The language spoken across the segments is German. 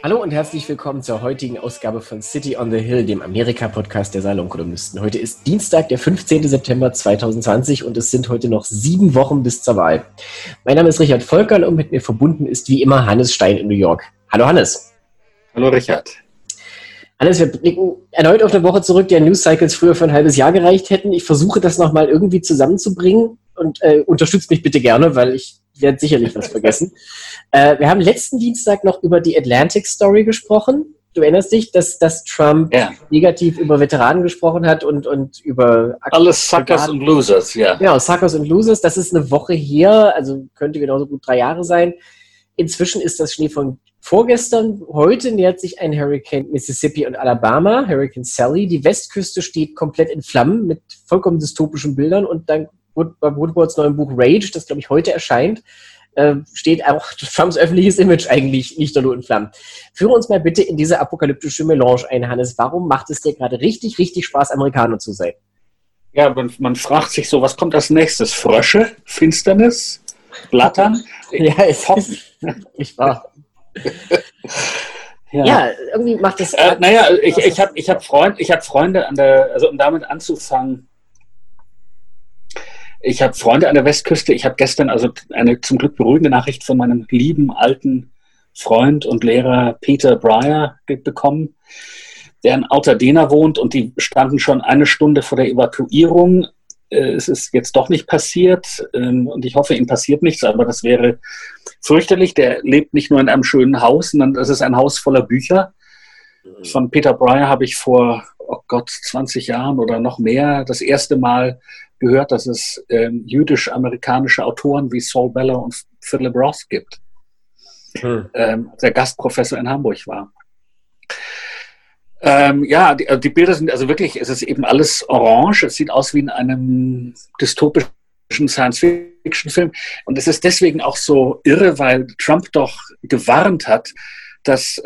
Hallo und herzlich willkommen zur heutigen Ausgabe von City on the Hill, dem Amerika-Podcast der Salonkolumnisten. Heute ist Dienstag, der 15. September 2020 und es sind heute noch 7 Wochen bis zur Wahl. Mein Name ist Richard Volkerl und mit mir verbunden ist wie immer Hannes Stein in New York. Hallo Hannes. Hallo Richard. Hannes, wir blicken erneut auf eine Woche zurück, deren News-Cycles früher für ein halbes Jahr gereicht hätten. Ich versuche das nochmal irgendwie zusammenzubringen und unterstützt mich bitte gerne, weil ich werde sicherlich was vergessen. Wir haben letzten Dienstag noch über die Atlantic-Story gesprochen. Du erinnerst dich, dass Trump negativ über Veteranen gesprochen hat und über... Alles Suckers und Losers, ja. Genau, Suckers und Losers. Das ist eine Woche her, also könnte genauso gut 3 Jahre sein. Inzwischen ist das Schnee von vorgestern. Heute nähert sich ein Hurricane Mississippi und Alabama, Hurricane Sally. Die Westküste steht komplett in Flammen mit vollkommen dystopischen Bildern und dann bei Woodwards neuem Buch Rage, das, glaube ich, heute erscheint, steht auch Trumps öffentliches Image eigentlich nicht nur in Flammen. Führe uns mal bitte in diese apokalyptische Melange ein, Hannes. Warum macht es dir gerade richtig, richtig Spaß, Amerikaner zu sein? Ja, man fragt sich so, was kommt als nächstes? Frösche? Finsternis? Blattern? Ja, es ist nicht wahr. Ja, irgendwie macht es... naja, ich hab Freunde an der... Also, um damit anzufangen... Ich habe Freunde an der Westküste. Ich habe gestern also eine zum Glück beruhigende Nachricht von meinem lieben alten Freund und Lehrer Peter Breyer bekommen, der in Altadena wohnt und die standen schon 1 Stunde vor der Evakuierung. Es ist jetzt doch nicht passiert und ich hoffe, ihm passiert nichts, aber das wäre fürchterlich. Der lebt nicht nur in einem schönen Haus, sondern es ist ein Haus voller Bücher. Von Peter Breyer habe ich vor, 20 Jahren oder noch mehr das erste Mal gehört, dass es jüdisch-amerikanische Autoren wie Saul Bellow und Philip Roth gibt, der Gastprofessor in Hamburg war. Die Bilder sind also wirklich, es ist eben alles orange, es sieht aus wie in einem dystopischen Science-Fiction-Film und es ist deswegen auch so irre, weil Trump doch gewarnt hat, dass,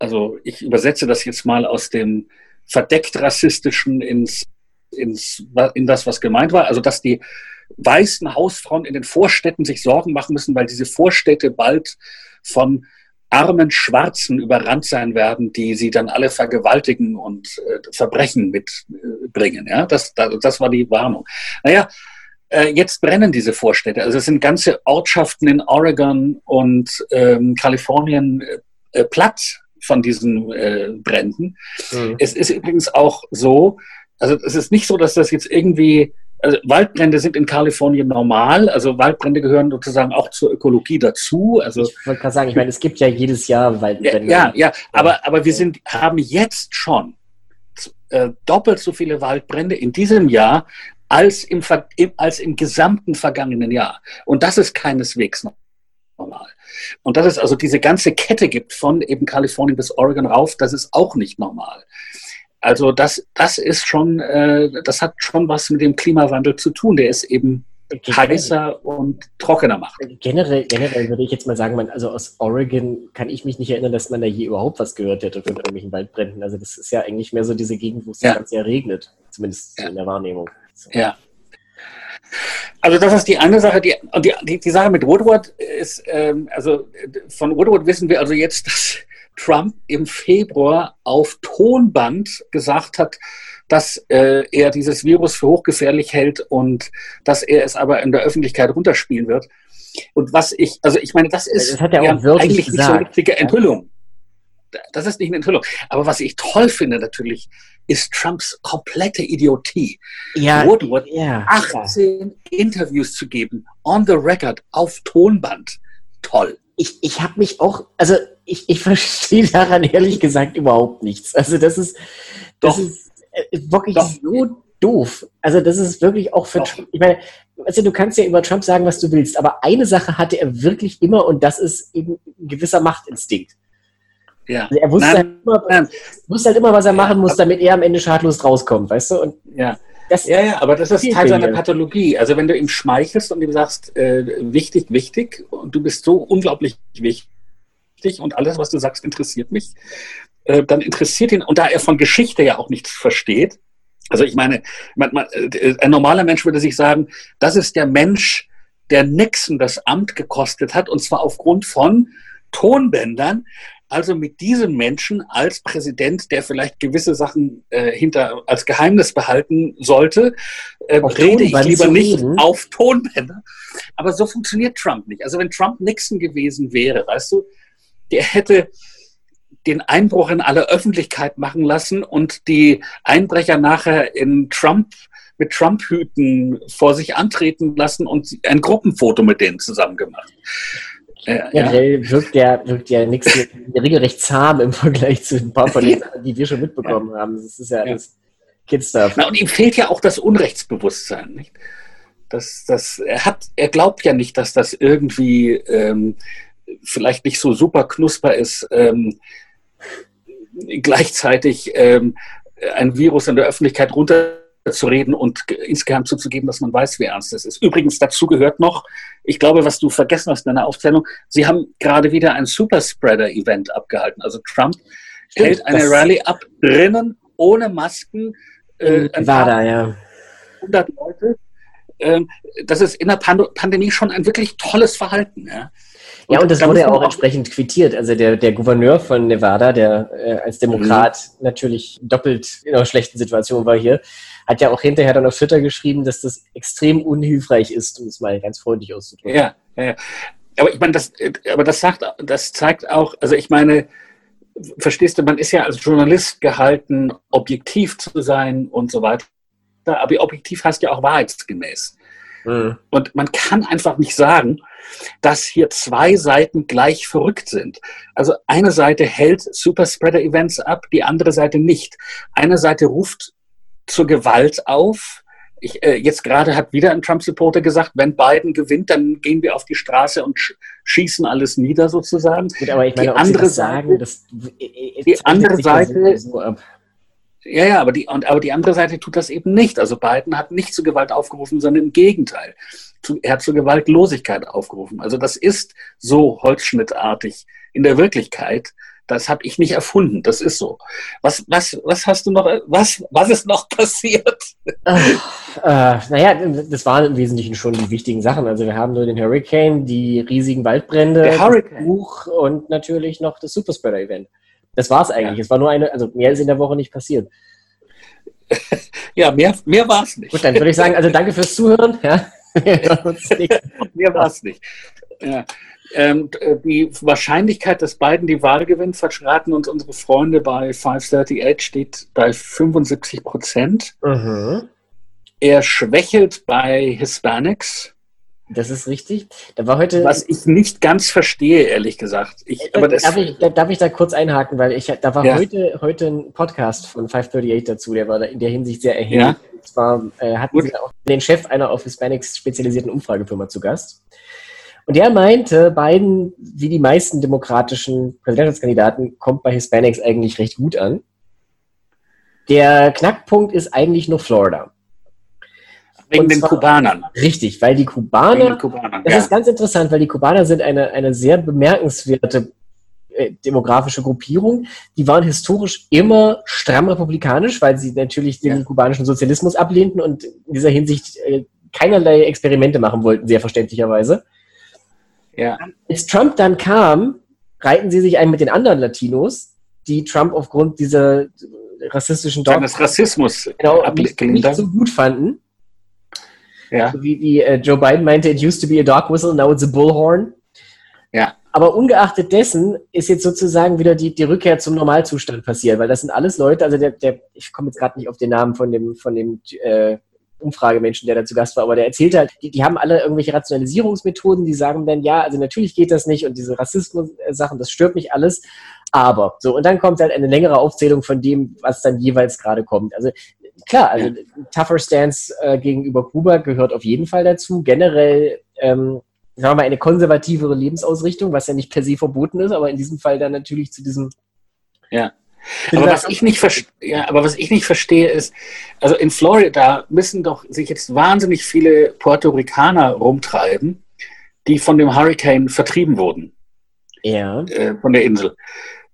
also ich übersetze das jetzt mal aus dem verdeckt rassistischen in das, was gemeint war, also dass die weißen Hausfrauen in den Vorstädten sich Sorgen machen müssen, weil diese Vorstädte bald von armen Schwarzen überrannt sein werden, die sie dann alle vergewaltigen und Verbrechen mitbringen. Ja? Das war die Warnung. Naja, jetzt brennen diese Vorstädte. Also es sind ganze Ortschaften in Oregon und Kalifornien platt von diesen Bränden. Mhm. Es ist übrigens auch so, also es ist nicht so, dass das jetzt irgendwie, also Waldbrände sind in Kalifornien normal, also Waldbrände gehören sozusagen auch zur Ökologie dazu. Also, ich wollte gerade sagen, ich meine, es gibt ja jedes Jahr Waldbrände. Ja, aber wir haben jetzt schon doppelt so viele Waldbrände in diesem Jahr als im gesamten vergangenen Jahr. Und das ist keineswegs normal. Und dass es also diese ganze Kette gibt von eben Kalifornien bis Oregon rauf, das ist auch nicht normal. Also das ist schon, das hat schon was mit dem Klimawandel zu tun. Der ist eben heißer und trockener macht. Generell würde ich jetzt mal sagen, also aus Oregon kann ich mich nicht erinnern, dass man da je überhaupt was gehört hätte von irgendwelchen Waldbränden. Also das ist ja eigentlich mehr so diese Gegend, wo es das ganze Jahr regnet, zumindest in der Wahrnehmung. So. Ja. Also das ist die eine Sache, die Sache mit Woodward ist, also von Woodward wissen wir also jetzt, dass Trump im Februar auf Tonband gesagt hat, dass er dieses Virus für hochgefährlich hält und dass er es aber in der Öffentlichkeit runterspielen wird. Und was ich, also ich meine, das ist das hat er auch wirklich eigentlich gesagt. Nicht so eine richtige Enthüllung. Das ist nicht eine Enthüllung. Aber was ich toll finde natürlich, ist Trumps komplette Idiotie. Ja, Woodward 18 Interviews zu geben, on the record, auf Tonband. Toll. Ich habe mich auch, also ich verstehe daran ehrlich gesagt überhaupt nichts. Also das ist wirklich so doof. Also das ist wirklich auch für Trump, ich meine, also du kannst ja über Trump sagen, was du willst, aber eine Sache hatte er wirklich immer und das ist eben ein gewisser Machtinstinkt. Ja. Also er wusste halt immer, was er machen muss, damit er am Ende schadlos rauskommt, weißt du? Und aber das ist Teil seiner Pathologie. Also wenn du ihm schmeichelst und ihm sagst, wichtig, wichtig, und du bist so unglaublich wichtig und alles, was du sagst, interessiert mich, dann interessiert ihn, und da er von Geschichte ja auch nichts versteht, also ich meine, ein normaler Mensch würde sich sagen, das ist der Mensch, der Nixon das Amt gekostet hat, und zwar aufgrund von Tonbändern, also mit diesen Menschen als Präsident, der vielleicht gewisse Sachen als Geheimnis behalten sollte, rede ich lieber nicht auf Tonbänder. Aber so funktioniert Trump nicht. Also wenn Trump Nixon gewesen wäre, weißt du, der hätte den Einbruch in aller Öffentlichkeit machen lassen und die Einbrecher nachher mit Trump-Hüten vor sich antreten lassen und ein Gruppenfoto mit denen zusammen gemacht. Generell wirkt ja nichts regelrecht zahm im Vergleich zu den paar von den Sachen, die wir schon mitbekommen haben. Das ist ja alles Kid-Stuff. Na, und ihm fehlt ja auch das Unrechtsbewusstsein, nicht? Er glaubt ja nicht, dass das irgendwie vielleicht nicht so super knusper ist, gleichzeitig ein Virus in der Öffentlichkeit runterzureden und insgeheim zuzugeben, dass man weiß, wie ernst es ist. Übrigens, dazu gehört noch, ich glaube, was du vergessen hast in deiner Aufzählung, sie haben gerade wieder ein Superspreader-Event abgehalten. Also Trump hält eine Rallye ab, drinnen, ohne Masken. Ein paar 100 Leute. Das ist in der Pandemie schon ein wirklich tolles Verhalten, ja. Und das wurde ja auch entsprechend quittiert. Also der Gouverneur von Nevada, der als Demokrat natürlich doppelt in einer schlechten Situation war hier, hat ja auch hinterher dann auf Twitter geschrieben, dass das extrem unhilfreich ist, um es mal ganz freundlich auszudrücken. Ja. Aber ich meine, das zeigt auch, also ich meine, verstehst du, man ist ja als Journalist gehalten, objektiv zu sein und so weiter. Aber objektiv heißt ja auch wahrheitsgemäß. Und man kann einfach nicht sagen, dass hier zwei Seiten gleich verrückt sind. Also eine Seite hält Superspreader-Events ab, die andere Seite nicht. Eine Seite ruft zur Gewalt auf. Jetzt gerade hat wieder ein Trump-Supporter gesagt, wenn Biden gewinnt, dann gehen wir auf die Straße und schießen alles nieder sozusagen. Gut, aber ich meine, die andere Seite... Ja, aber die andere Seite tut das eben nicht. Also Biden hat nicht zu Gewalt aufgerufen, sondern im Gegenteil. Er hat zur Gewaltlosigkeit aufgerufen. Also das ist so holzschnittartig in der Wirklichkeit. Das habe ich nicht erfunden. Das ist so. Was hast du noch? Was ist noch passiert? Das waren im Wesentlichen schon die wichtigen Sachen. Also wir haben nur den Hurricane, die riesigen Waldbrände, das Buch und natürlich noch das Superspreader-Event. Das war's eigentlich. Ja. Es war nur mehr ist in der Woche nicht passiert. Ja, mehr war's nicht. Gut, dann würde ich sagen, also danke fürs Zuhören. Ja. Mehr war's nicht. Ja. Die Wahrscheinlichkeit, dass Biden die Wahl gewinnt, verraten uns unsere Freunde bei 538, steht bei 75%. Mhm. Er schwächelt bei Hispanics. Das ist richtig. Da war heute, was ich nicht ganz verstehe, ehrlich gesagt. Darf ich da kurz einhaken, weil heute ein Podcast von 538 dazu, der war da in der Hinsicht sehr erheblich. Ja. Und zwar hatten sie auch den Chef einer auf Hispanics spezialisierten Umfragefirma zu Gast. Und der meinte, Biden, wie die meisten demokratischen Präsidentschaftskandidaten, kommt bei Hispanics eigentlich recht gut an. Der Knackpunkt ist eigentlich nur Florida. Wegen den Kubanern. Richtig, weil die Kubaner, das ist ganz interessant, weil die Kubaner sind eine sehr bemerkenswerte demografische Gruppierung. Die waren historisch immer stramm republikanisch, weil sie natürlich den kubanischen Sozialismus ablehnten und in dieser Hinsicht keinerlei Experimente machen wollten, sehr verständlicherweise. Ja. Als Trump dann kam, reihten sie sich ein mit den anderen Latinos, die Trump aufgrund dieser rassistischen seines Rassismus nicht so gut fanden. Ja. Also wie Joe Biden meinte, it used to be a dog whistle, now it's a bullhorn. Ja. Aber ungeachtet dessen ist jetzt sozusagen wieder die Rückkehr zum Normalzustand passiert, weil das sind alles Leute, also ich komme jetzt gerade nicht auf den Namen von dem Umfragemenschen, der da zu Gast war, aber der erzählt halt, die haben alle irgendwelche Rationalisierungsmethoden, die sagen dann, ja, also natürlich geht das nicht und diese Rassismus-Sachen, das stört mich alles, aber so, und dann kommt halt eine längere Aufzählung von dem, was dann jeweils gerade kommt. Also klar, also tougher Stance gegenüber Kuba gehört auf jeden Fall dazu. Generell, sagen wir mal, eine konservativere Lebensausrichtung, was ja nicht per se verboten ist, aber in diesem Fall dann natürlich zu diesem... Ja, aber was ich nicht verstehe ist, also in Florida müssen doch sich jetzt wahnsinnig viele Puerto Ricaner rumtreiben, die von dem Hurricane vertrieben wurden. Ja. Von der Insel.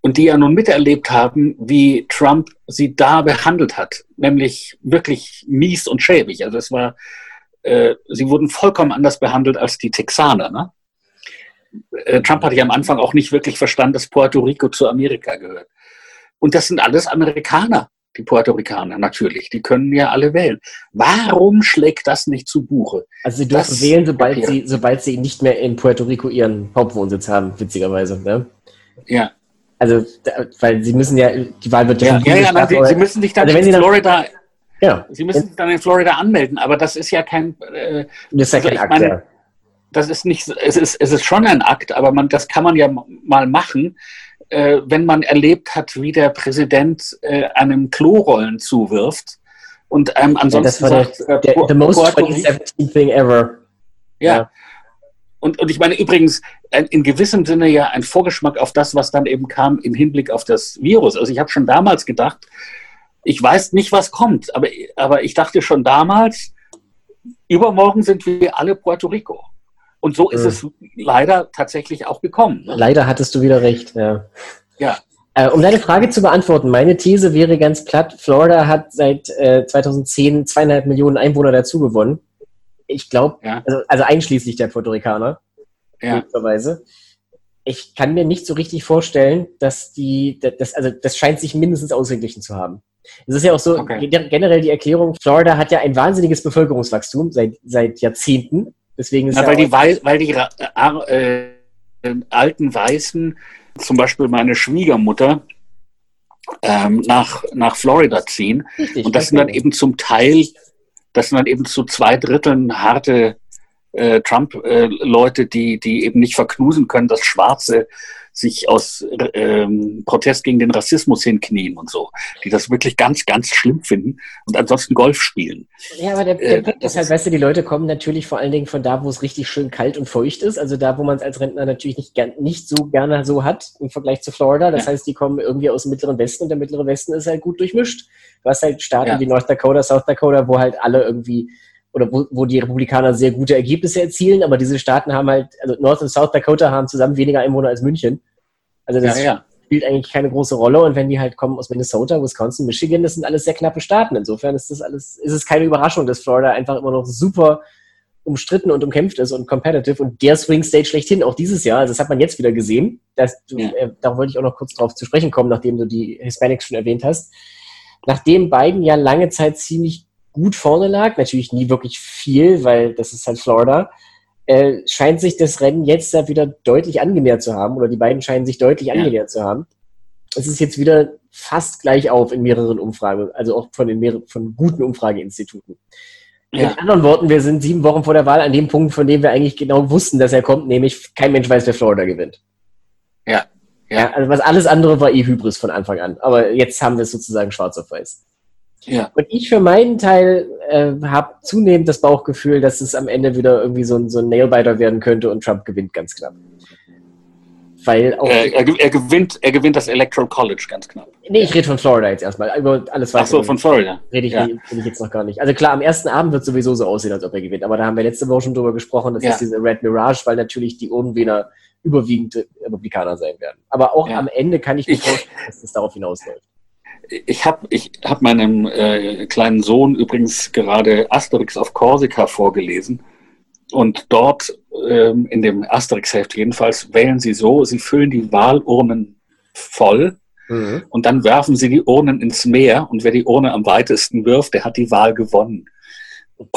Und die ja nun miterlebt haben, wie Trump sie da behandelt hat. Nämlich wirklich mies und schäbig. Also sie wurden vollkommen anders behandelt als die Texaner, ne? Trump hatte ja am Anfang auch nicht wirklich verstanden, dass Puerto Rico zu Amerika gehört. Und das sind alles Amerikaner, die Puerto Ricaner natürlich. Die können ja alle wählen. Warum schlägt das nicht zu Buche? Also sie dürfen wählen, sobald sie nicht mehr in Puerto Rico ihren Hauptwohnsitz haben, witzigerweise. Ne? Ja. Also, weil sie müssen ja, die Wahl wird ja... Sie müssen sich dann in Florida anmelden, aber das ist ja kein... das ist ja kein Akt, ja. Das ist nicht, es ist schon ein Akt, aber das kann man ja mal machen, wenn man erlebt hat, wie der Präsident einem Klorollen zuwirft und einem ansonsten sagt... the most 2017 thing ever. Ja. Yeah. Und ich meine übrigens, in gewissem Sinne ja ein Vorgeschmack auf das, was dann eben kam im Hinblick auf das Virus. Also ich habe schon damals gedacht, ich weiß nicht, was kommt, aber ich dachte schon damals, übermorgen sind wir alle Puerto Rico. Und so ist es leider tatsächlich auch gekommen. Ne? Leider hattest du wieder recht, ja. Ja. Um deine Frage zu beantworten, meine These wäre ganz platt, Florida hat seit 2010 2,5 Millionen Einwohner dazu gewonnen. Ich glaube, ja. also einschließlich der Puerto Ricaner. Ja. Ich kann mir nicht so richtig vorstellen, dass das scheint sich mindestens ausgeglichen zu haben. Es ist ja auch so, generell die Erklärung, Florida hat ja ein wahnsinniges Bevölkerungswachstum seit Jahrzehnten. Deswegen ist weil die alten Weißen, zum Beispiel meine Schwiegermutter, nach Florida ziehen. Richtig, und das sind dann eben zum Teil, zu 2/3 harte Trump-Leute, die eben nicht verknusen können, dass Schwarze sich aus Protest gegen den Rassismus hinknien und so, die das wirklich ganz, ganz schlimm finden und ansonsten Golf spielen. Ja, aber der Punkt ist halt, weißt du, die Leute kommen natürlich vor allen Dingen von da, wo es richtig schön kalt und feucht ist, also da, wo man es als Rentner natürlich nicht so gerne so hat im Vergleich zu Florida. Das heißt, die kommen irgendwie aus dem Mittleren Westen und der Mittlere Westen ist halt gut durchmischt. Du hast halt Staaten wie North Dakota, South Dakota, wo halt alle irgendwie oder wo die Republikaner sehr gute Ergebnisse erzielen, aber diese Staaten haben halt, also North und South Dakota haben zusammen weniger Einwohner als München. Also das spielt eigentlich keine große Rolle. Und wenn die halt kommen aus Minnesota, Wisconsin, Michigan, das sind alles sehr knappe Staaten. Insofern ist es keine Überraschung, dass Florida einfach immer noch super umstritten und umkämpft ist und competitive und der Swing State schlechthin, auch dieses Jahr. Also das hat man jetzt wieder gesehen. Da wollte ich auch noch kurz drauf zu sprechen kommen, nachdem du die Hispanics schon erwähnt hast. Nachdem Biden ja lange Zeit ziemlich gut vorne lag, natürlich nie wirklich viel, weil das ist halt Florida, scheint sich das Rennen jetzt da wieder deutlich angenähert zu haben, oder die beiden scheinen sich deutlich angenähert zu haben. Es ist jetzt wieder fast gleich auf in mehreren Umfragen, also auch von guten Umfrageinstituten. Ja. Mit anderen Worten, wir sind 7 Wochen vor der Wahl an dem Punkt, von dem wir eigentlich genau wussten, dass er kommt, nämlich kein Mensch weiß, wer Florida gewinnt. Ja. Ja, also was alles andere war eh Hybris von Anfang an, aber jetzt haben wir es sozusagen schwarz auf weiß. Ja. Und ich für meinen Teil habe zunehmend das Bauchgefühl, dass es am Ende wieder irgendwie so ein Nailbiter werden könnte und Trump gewinnt ganz knapp. Weil auch er gewinnt das Electoral College ganz knapp. Nee, ich rede von Florida jetzt erstmal. Über alles weiter. Ach so, von Florida. Rede ich jetzt noch gar nicht. Also klar, am ersten Abend wird es sowieso so aussehen, als ob er gewinnt. Aber da haben wir letzte Woche schon drüber gesprochen. Das ist diese Red Mirage, weil natürlich die Urdenwähler überwiegend Republikaner sein werden. Aber auch am Ende kann ich mir vorstellen, dass es darauf hinausläuft. Ich hab meinem kleinen Sohn übrigens gerade Asterix auf Korsika vorgelesen und dort in dem Asterix-Heft jedenfalls wählen sie so, sie füllen die Wahlurnen voll und dann werfen sie die Urnen ins Meer und wer die Urne am weitesten wirft, der hat die Wahl gewonnen. Und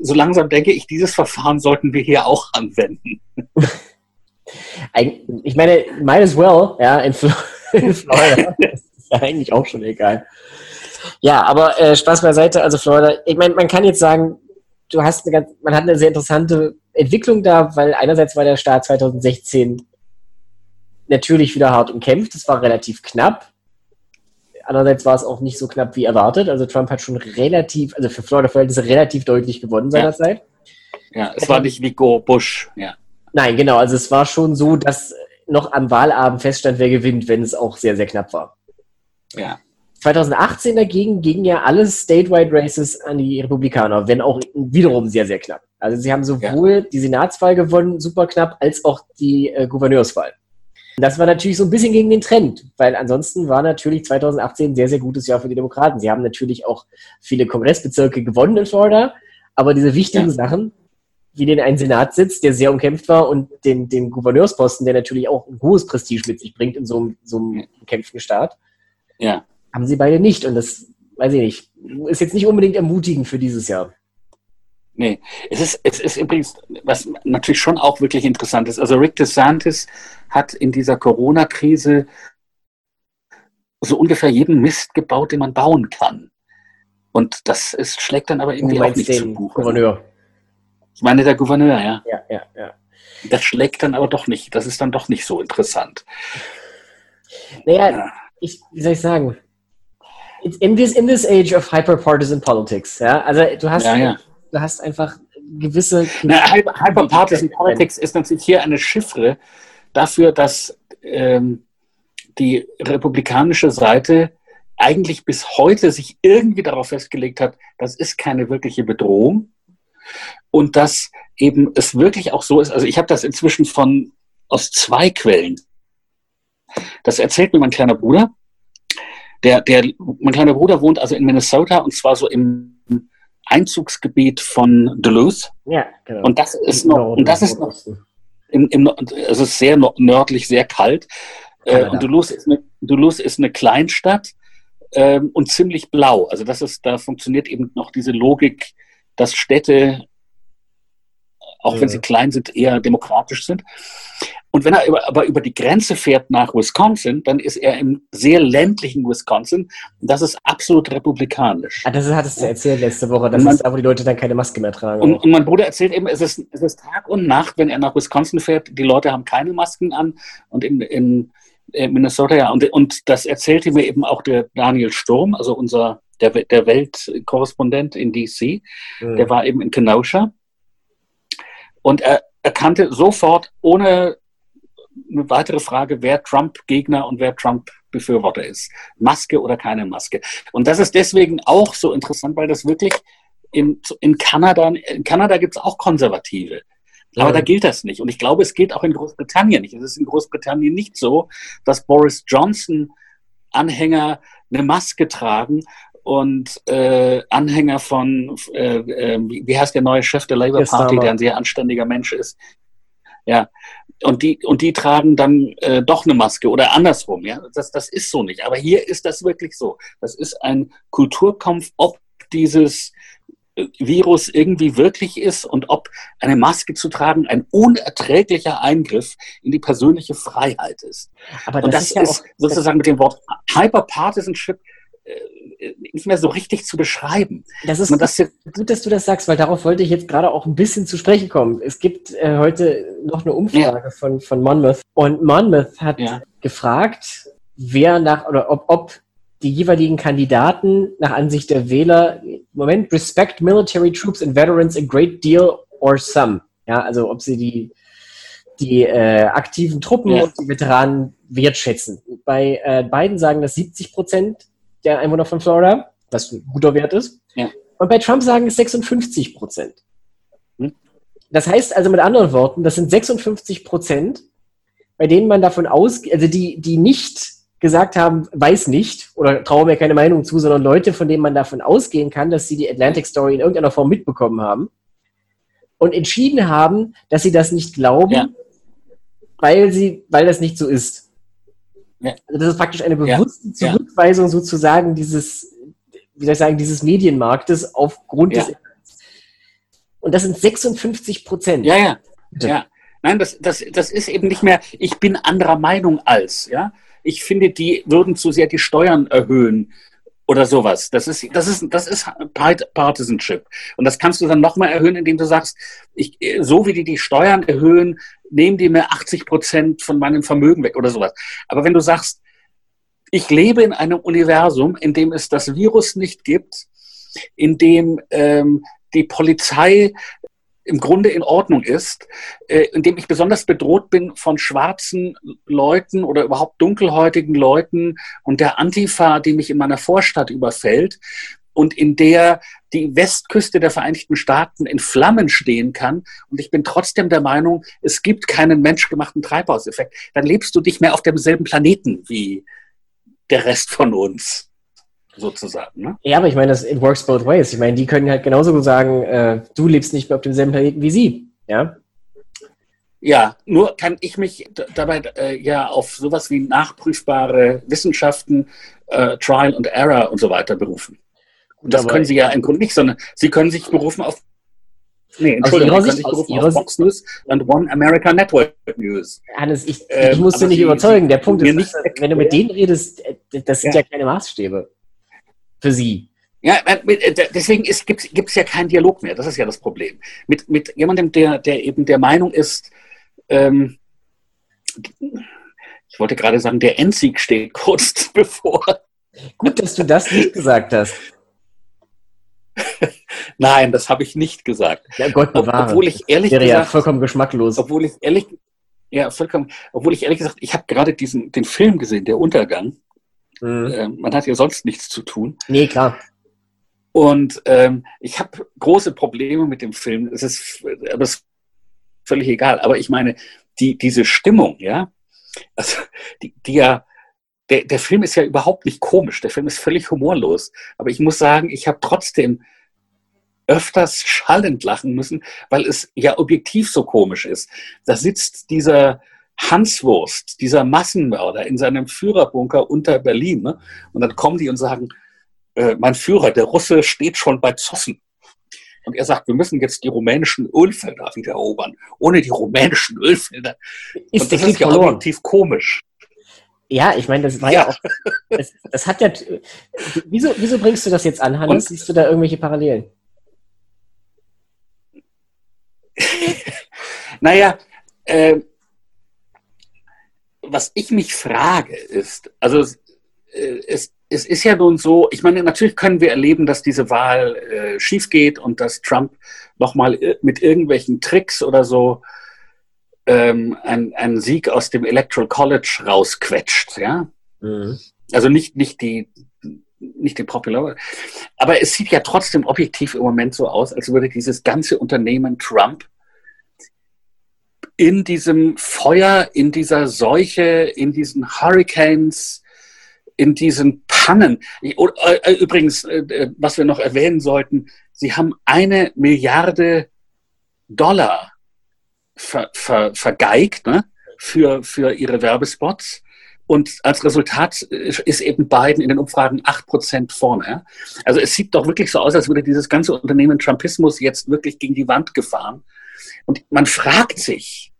so langsam denke ich, dieses Verfahren sollten wir hier auch anwenden. Ich meine, might as well, ja, in Florida. Ja, eigentlich auch schon egal. Ja, aber Spaß beiseite, also Florida, ich meine, man kann jetzt sagen, man hat eine sehr interessante Entwicklung da, weil einerseits war der Staat 2016 natürlich wieder hart umkämpft, das war relativ knapp, andererseits war es auch nicht so knapp wie erwartet, also Trump hat schon für Florida-Verhältnisse relativ deutlich gewonnen seinerzeit. Ja, es war nicht wie Bush, ja. Nein, genau, also es war schon so, dass noch am Wahlabend feststand, wer gewinnt, wenn es auch sehr, sehr knapp war. Ja. 2018 dagegen gingen ja alle Statewide Races an die Republikaner, wenn auch wiederum sehr, sehr knapp. Also sie haben sowohl die Senatswahl gewonnen, super knapp, als auch die Gouverneurswahl. Und das war natürlich so ein bisschen gegen den Trend, weil ansonsten war natürlich 2018 ein sehr, sehr gutes Jahr für die Demokraten. Sie haben natürlich auch viele Kongressbezirke gewonnen in Florida, aber diese wichtigen Sachen hier einen Senatssitz, der sehr umkämpft war, und den Gouverneursposten, der natürlich auch ein hohes Prestige mit sich bringt in so einem umkämpften Staat. Ja. Haben sie beide nicht, und das, weiß ich nicht, ist jetzt nicht unbedingt ermutigend für dieses Jahr. Nee, es ist übrigens, was natürlich schon auch wirklich interessant ist, also Rick DeSantis hat in dieser Corona-Krise so ungefähr jeden Mist gebaut, den man bauen kann. Und das schlägt dann aber irgendwie auch nicht zu Buche. Gouverneur. Ich meine, der Gouverneur, ja. Ja. Das schlägt dann aber doch nicht. Das ist dann doch nicht so interessant. Naja, ja. Wie soll ich sagen? In this age of hyperpartisan politics, ja, also du hast einfach gewisse... Hyperpartisan Politics ist natürlich hier eine Chiffre dafür, dass die republikanische Seite eigentlich bis heute sich irgendwie darauf festgelegt hat, das ist keine wirkliche Bedrohung und dass eben es wirklich auch so ist, also ich habe das inzwischen aus zwei Quellen. Das erzählt mir mein kleiner Bruder. Mein kleiner Bruder wohnt also in Minnesota und zwar so im Einzugsgebiet von Duluth. Ja, genau. Und das ist noch also sehr nördlich, sehr kalt. Und Duluth ist eine Kleinstadt und ziemlich blau. Also da funktioniert eben noch diese Logik, dass Städte, auch wenn sie klein sind, eher demokratisch sind. Und wenn er über die Grenze fährt nach Wisconsin, dann ist er im sehr ländlichen Wisconsin. Das ist absolut republikanisch. Ah, das hattest du erzählt letzte Woche. Das ist da, wo die Leute dann keine Maske mehr tragen. Und mein Bruder erzählt eben, es ist Tag und Nacht, wenn er nach Wisconsin fährt, die Leute haben keine Masken an. Und in Minnesota, ja. Und das erzählte mir eben auch der Daniel Sturm, also der Weltkorrespondent in D.C. Mhm. Der war eben in Kenosha. Und er erkannte sofort, ohne eine weitere Frage, wer Trump-Gegner und wer Trump-Befürworter ist. Maske oder keine Maske. Und das ist deswegen auch so interessant, weil das wirklich in Kanada gibt es auch Konservative. Aber da gilt das nicht. Und ich glaube, es gilt auch in Großbritannien nicht. Es ist in Großbritannien nicht so, dass Boris Johnson-Anhänger eine Maske tragen und Anhänger von, wie heißt der neue Chef der Labour Party, der ein sehr anständiger Mensch ist. Ja, und die tragen dann doch eine Maske oder andersrum, ja. Das ist so nicht. Aber hier ist das wirklich so. Das ist ein Kulturkampf, ob dieses Virus irgendwie wirklich ist und ob eine Maske zu tragen ein unerträglicher Eingriff in die persönliche Freiheit ist. Aber das ist sozusagen mit dem Wort Hyperpartisanship nicht mehr so richtig zu beschreiben. Das ist gut, dass du das sagst, weil darauf wollte ich jetzt gerade auch ein bisschen zu sprechen kommen. Es gibt heute noch eine Umfrage von Monmouth. Und Monmouth hat gefragt, ob die jeweiligen Kandidaten nach Ansicht der Wähler, respect military troops and veterans a great deal or some. Ja, also ob sie die aktiven Truppen und die Veteranen wertschätzen. Bei Biden sagen das 70% der Einwohner von Florida, was ein guter Wert ist. Ja. Und bei Trump sagen es 56%. Das heißt also mit anderen Worten, das sind 56%, bei denen man davon ausgeht, also die nicht gesagt haben, weiß nicht oder traue mir keine Meinung zu, sondern Leute, von denen man davon ausgehen kann, dass sie die Atlantic Story in irgendeiner Form mitbekommen haben und entschieden haben, dass sie das nicht glauben, weil das nicht so ist. Ja. Also das ist praktisch eine bewusste Zurückweisung sozusagen dieses Medienmarktes aufgrund des Internets. Und das sind 56%. Ja. Nein, das ist eben nicht mehr, ich bin anderer Meinung als, ja. Ich finde, die würden zu sehr die Steuern erhöhen oder sowas. Das ist Partisanship. Und das kannst du dann nochmal erhöhen, indem du sagst, so wie die Steuern erhöhen, nehmen die mir 80% von meinem Vermögen weg oder sowas. Aber wenn du sagst, ich lebe in einem Universum, in dem es das Virus nicht gibt, in dem die Polizei im Grunde in Ordnung ist, in dem ich besonders bedroht bin von schwarzen Leuten oder überhaupt dunkelhäutigen Leuten und der Antifa, die mich in meiner Vorstadt überfällt und in der die Westküste der Vereinigten Staaten in Flammen stehen kann und ich bin trotzdem der Meinung, es gibt keinen menschgemachten Treibhauseffekt, dann lebst du nicht mehr auf demselben Planeten wie der Rest von uns. Sozusagen, ne? Ja, aber ich meine, it works both ways. Ich meine, die können halt genauso sagen, du lebst nicht mehr auf demselben Planeten wie sie. Ja? Ja, nur kann ich mich dabei ja auf sowas wie nachprüfbare Wissenschaften, Trial and Error und so weiter berufen. Und das können Sie ja im Grunde nicht, sondern Sie können sich berufen auf aus Ihrer Sicht, Fox News und One America Network News. Hannes, ich muss dich nicht überzeugen. Der Punkt ist, wenn du mit denen redest, das sind ja keine Maßstäbe für sie. Ja, deswegen gibt es ja keinen Dialog mehr. Das ist ja das Problem. Mit jemandem, der eben der Meinung ist, ich wollte gerade sagen, der Endsieg steht kurz bevor. Gut, dass du das nicht gesagt hast. Nein, das habe ich nicht gesagt. Ja, Gott bewahre. Obwohl ich ehrlich gesagt, ich habe gerade den Film gesehen, Der Untergang. Mhm. Man hat ja sonst nichts zu tun. Nee, klar. Und ich habe große Probleme mit dem Film. Es ist völlig egal. Aber ich meine, diese Stimmung, ja, also die ja. Der Film ist ja überhaupt nicht komisch, der Film ist völlig humorlos. Aber ich muss sagen, ich habe trotzdem öfters schallend lachen müssen, weil es ja objektiv so komisch ist. Da sitzt dieser Hanswurst, dieser Massenmörder in seinem Führerbunker unter Berlin, ne? Und dann kommen die und sagen, mein Führer, der Russe steht schon bei Zossen. Und er sagt, wir müssen jetzt die rumänischen Ölfelder wieder erobern. Ohne die rumänischen Ölfelder. Und das ist ja objektiv komisch. Ja, ich meine, das war ja auch. Das hat ja. Wieso bringst du das jetzt an, Hannes? Siehst du da irgendwelche Parallelen? Naja, was ich mich frage ist, also es ist ja nun so, ich meine, natürlich können wir erleben, dass diese Wahl schief geht und dass Trump nochmal mit irgendwelchen Tricks oder so einen Sieg aus dem Electoral College rausquetscht, ja. Mhm. Also nicht die Popular. Aber es sieht ja trotzdem objektiv im Moment so aus, als würde dieses ganze Unternehmen Trump in diesem Feuer, in dieser Seuche, in diesen Hurricanes, in diesen Pannen. Übrigens, was wir noch erwähnen sollten, sie haben 1 Milliarde Dollar vergeigt, ne, für ihre Werbespots. Und als Resultat ist eben Biden in den Umfragen 8% vorne. Ja? Also es sieht doch wirklich so aus, als würde dieses ganze Unternehmen Trumpismus jetzt wirklich gegen die Wand gefahren. Und man fragt sich,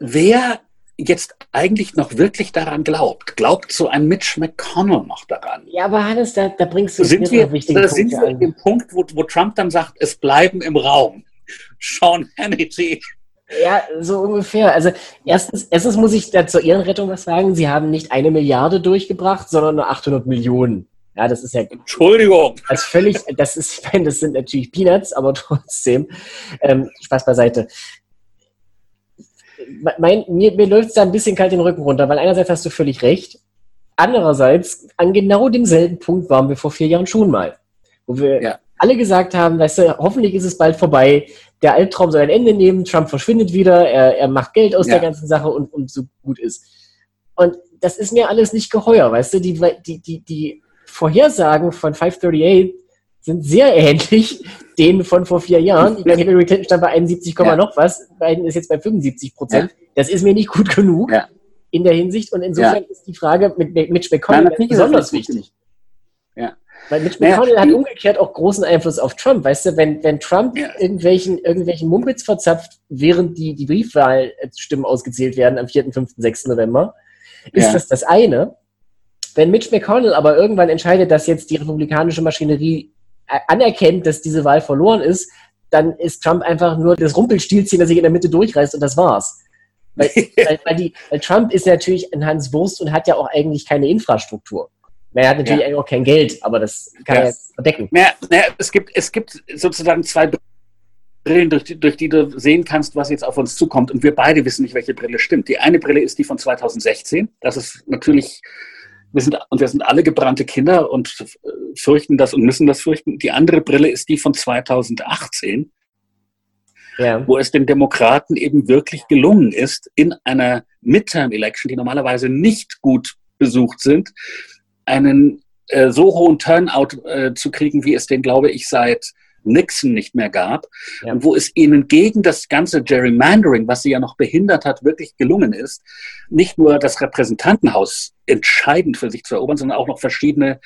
wer jetzt eigentlich noch wirklich daran glaubt. Glaubt so ein Mitch McConnell noch daran? Ja, aber Hannes, da bringst du es nicht auf wichtigen Punkt. Sind wir an dem Punkt, wo Trump dann sagt, es bleiben im Raum. Sean Hannity. Ja, so ungefähr. Also erstens muss ich da zur Ehrenrettung was sagen. Sie haben nicht 1 Milliarde durchgebracht, sondern nur 800 Millionen. Ja, das ist ja... Entschuldigung. Das sind natürlich Peanuts, aber trotzdem. Spaß beiseite. Mir läuft es da ein bisschen kalt den Rücken runter, weil einerseits hast du völlig recht. Andererseits, an genau demselben Punkt waren wir vor 4 Jahren schon mal. Wo wir... Ja. Alle gesagt haben, weißt du, hoffentlich ist es bald vorbei, der Albtraum soll ein Ende nehmen, Trump verschwindet wieder, er macht Geld aus der ganzen Sache und so gut ist. Und das ist mir alles nicht geheuer, weißt du, die Vorhersagen von 538 sind sehr ähnlich denen von vor 4 Jahren. Ich meine, Hillary Clinton stand bei 71, noch was, Biden ist jetzt bei 75%. Ja. Das ist mir nicht gut genug in der Hinsicht und insofern ist die Frage mit Mitch McConnell besonders wichtig. Ja. Weil Mitch McConnell hat umgekehrt auch großen Einfluss auf Trump. Weißt du, wenn Trump irgendwelchen Mumpitz verzapft, während die Briefwahlstimmen ausgezählt werden am 4., 5., 6. November, ist das eine. Wenn Mitch McConnell aber irgendwann entscheidet, dass jetzt die republikanische Maschinerie anerkennt, dass diese Wahl verloren ist, dann ist Trump einfach nur das Rumpelstilzchen, das sich in der Mitte durchreißt und das war's. Weil Trump ist natürlich ein Hans Wurst und hat ja auch eigentlich keine Infrastruktur. Er hat natürlich auch kein Geld, aber das kann er verdecken. Es gibt sozusagen 2 Brillen, durch die du sehen kannst, was jetzt auf uns zukommt. Und wir beide wissen nicht, welche Brille stimmt. Die eine Brille ist die von 2016. Das ist natürlich, wir sind alle gebrannte Kinder und fürchten das und müssen das fürchten. Die andere Brille ist die von 2018, wo es den Demokraten eben wirklich gelungen ist, in einer Midterm-Election, die normalerweise nicht gut besucht sind, einen so hohen Turnout zu kriegen, wie es den, glaube ich, seit Nixon nicht mehr gab, ja, und wo es ihnen gegen das ganze Gerrymandering, was sie ja noch behindert hat, wirklich gelungen ist, nicht nur das Repräsentantenhaus entscheidend für sich zu erobern, sondern auch noch verschiedene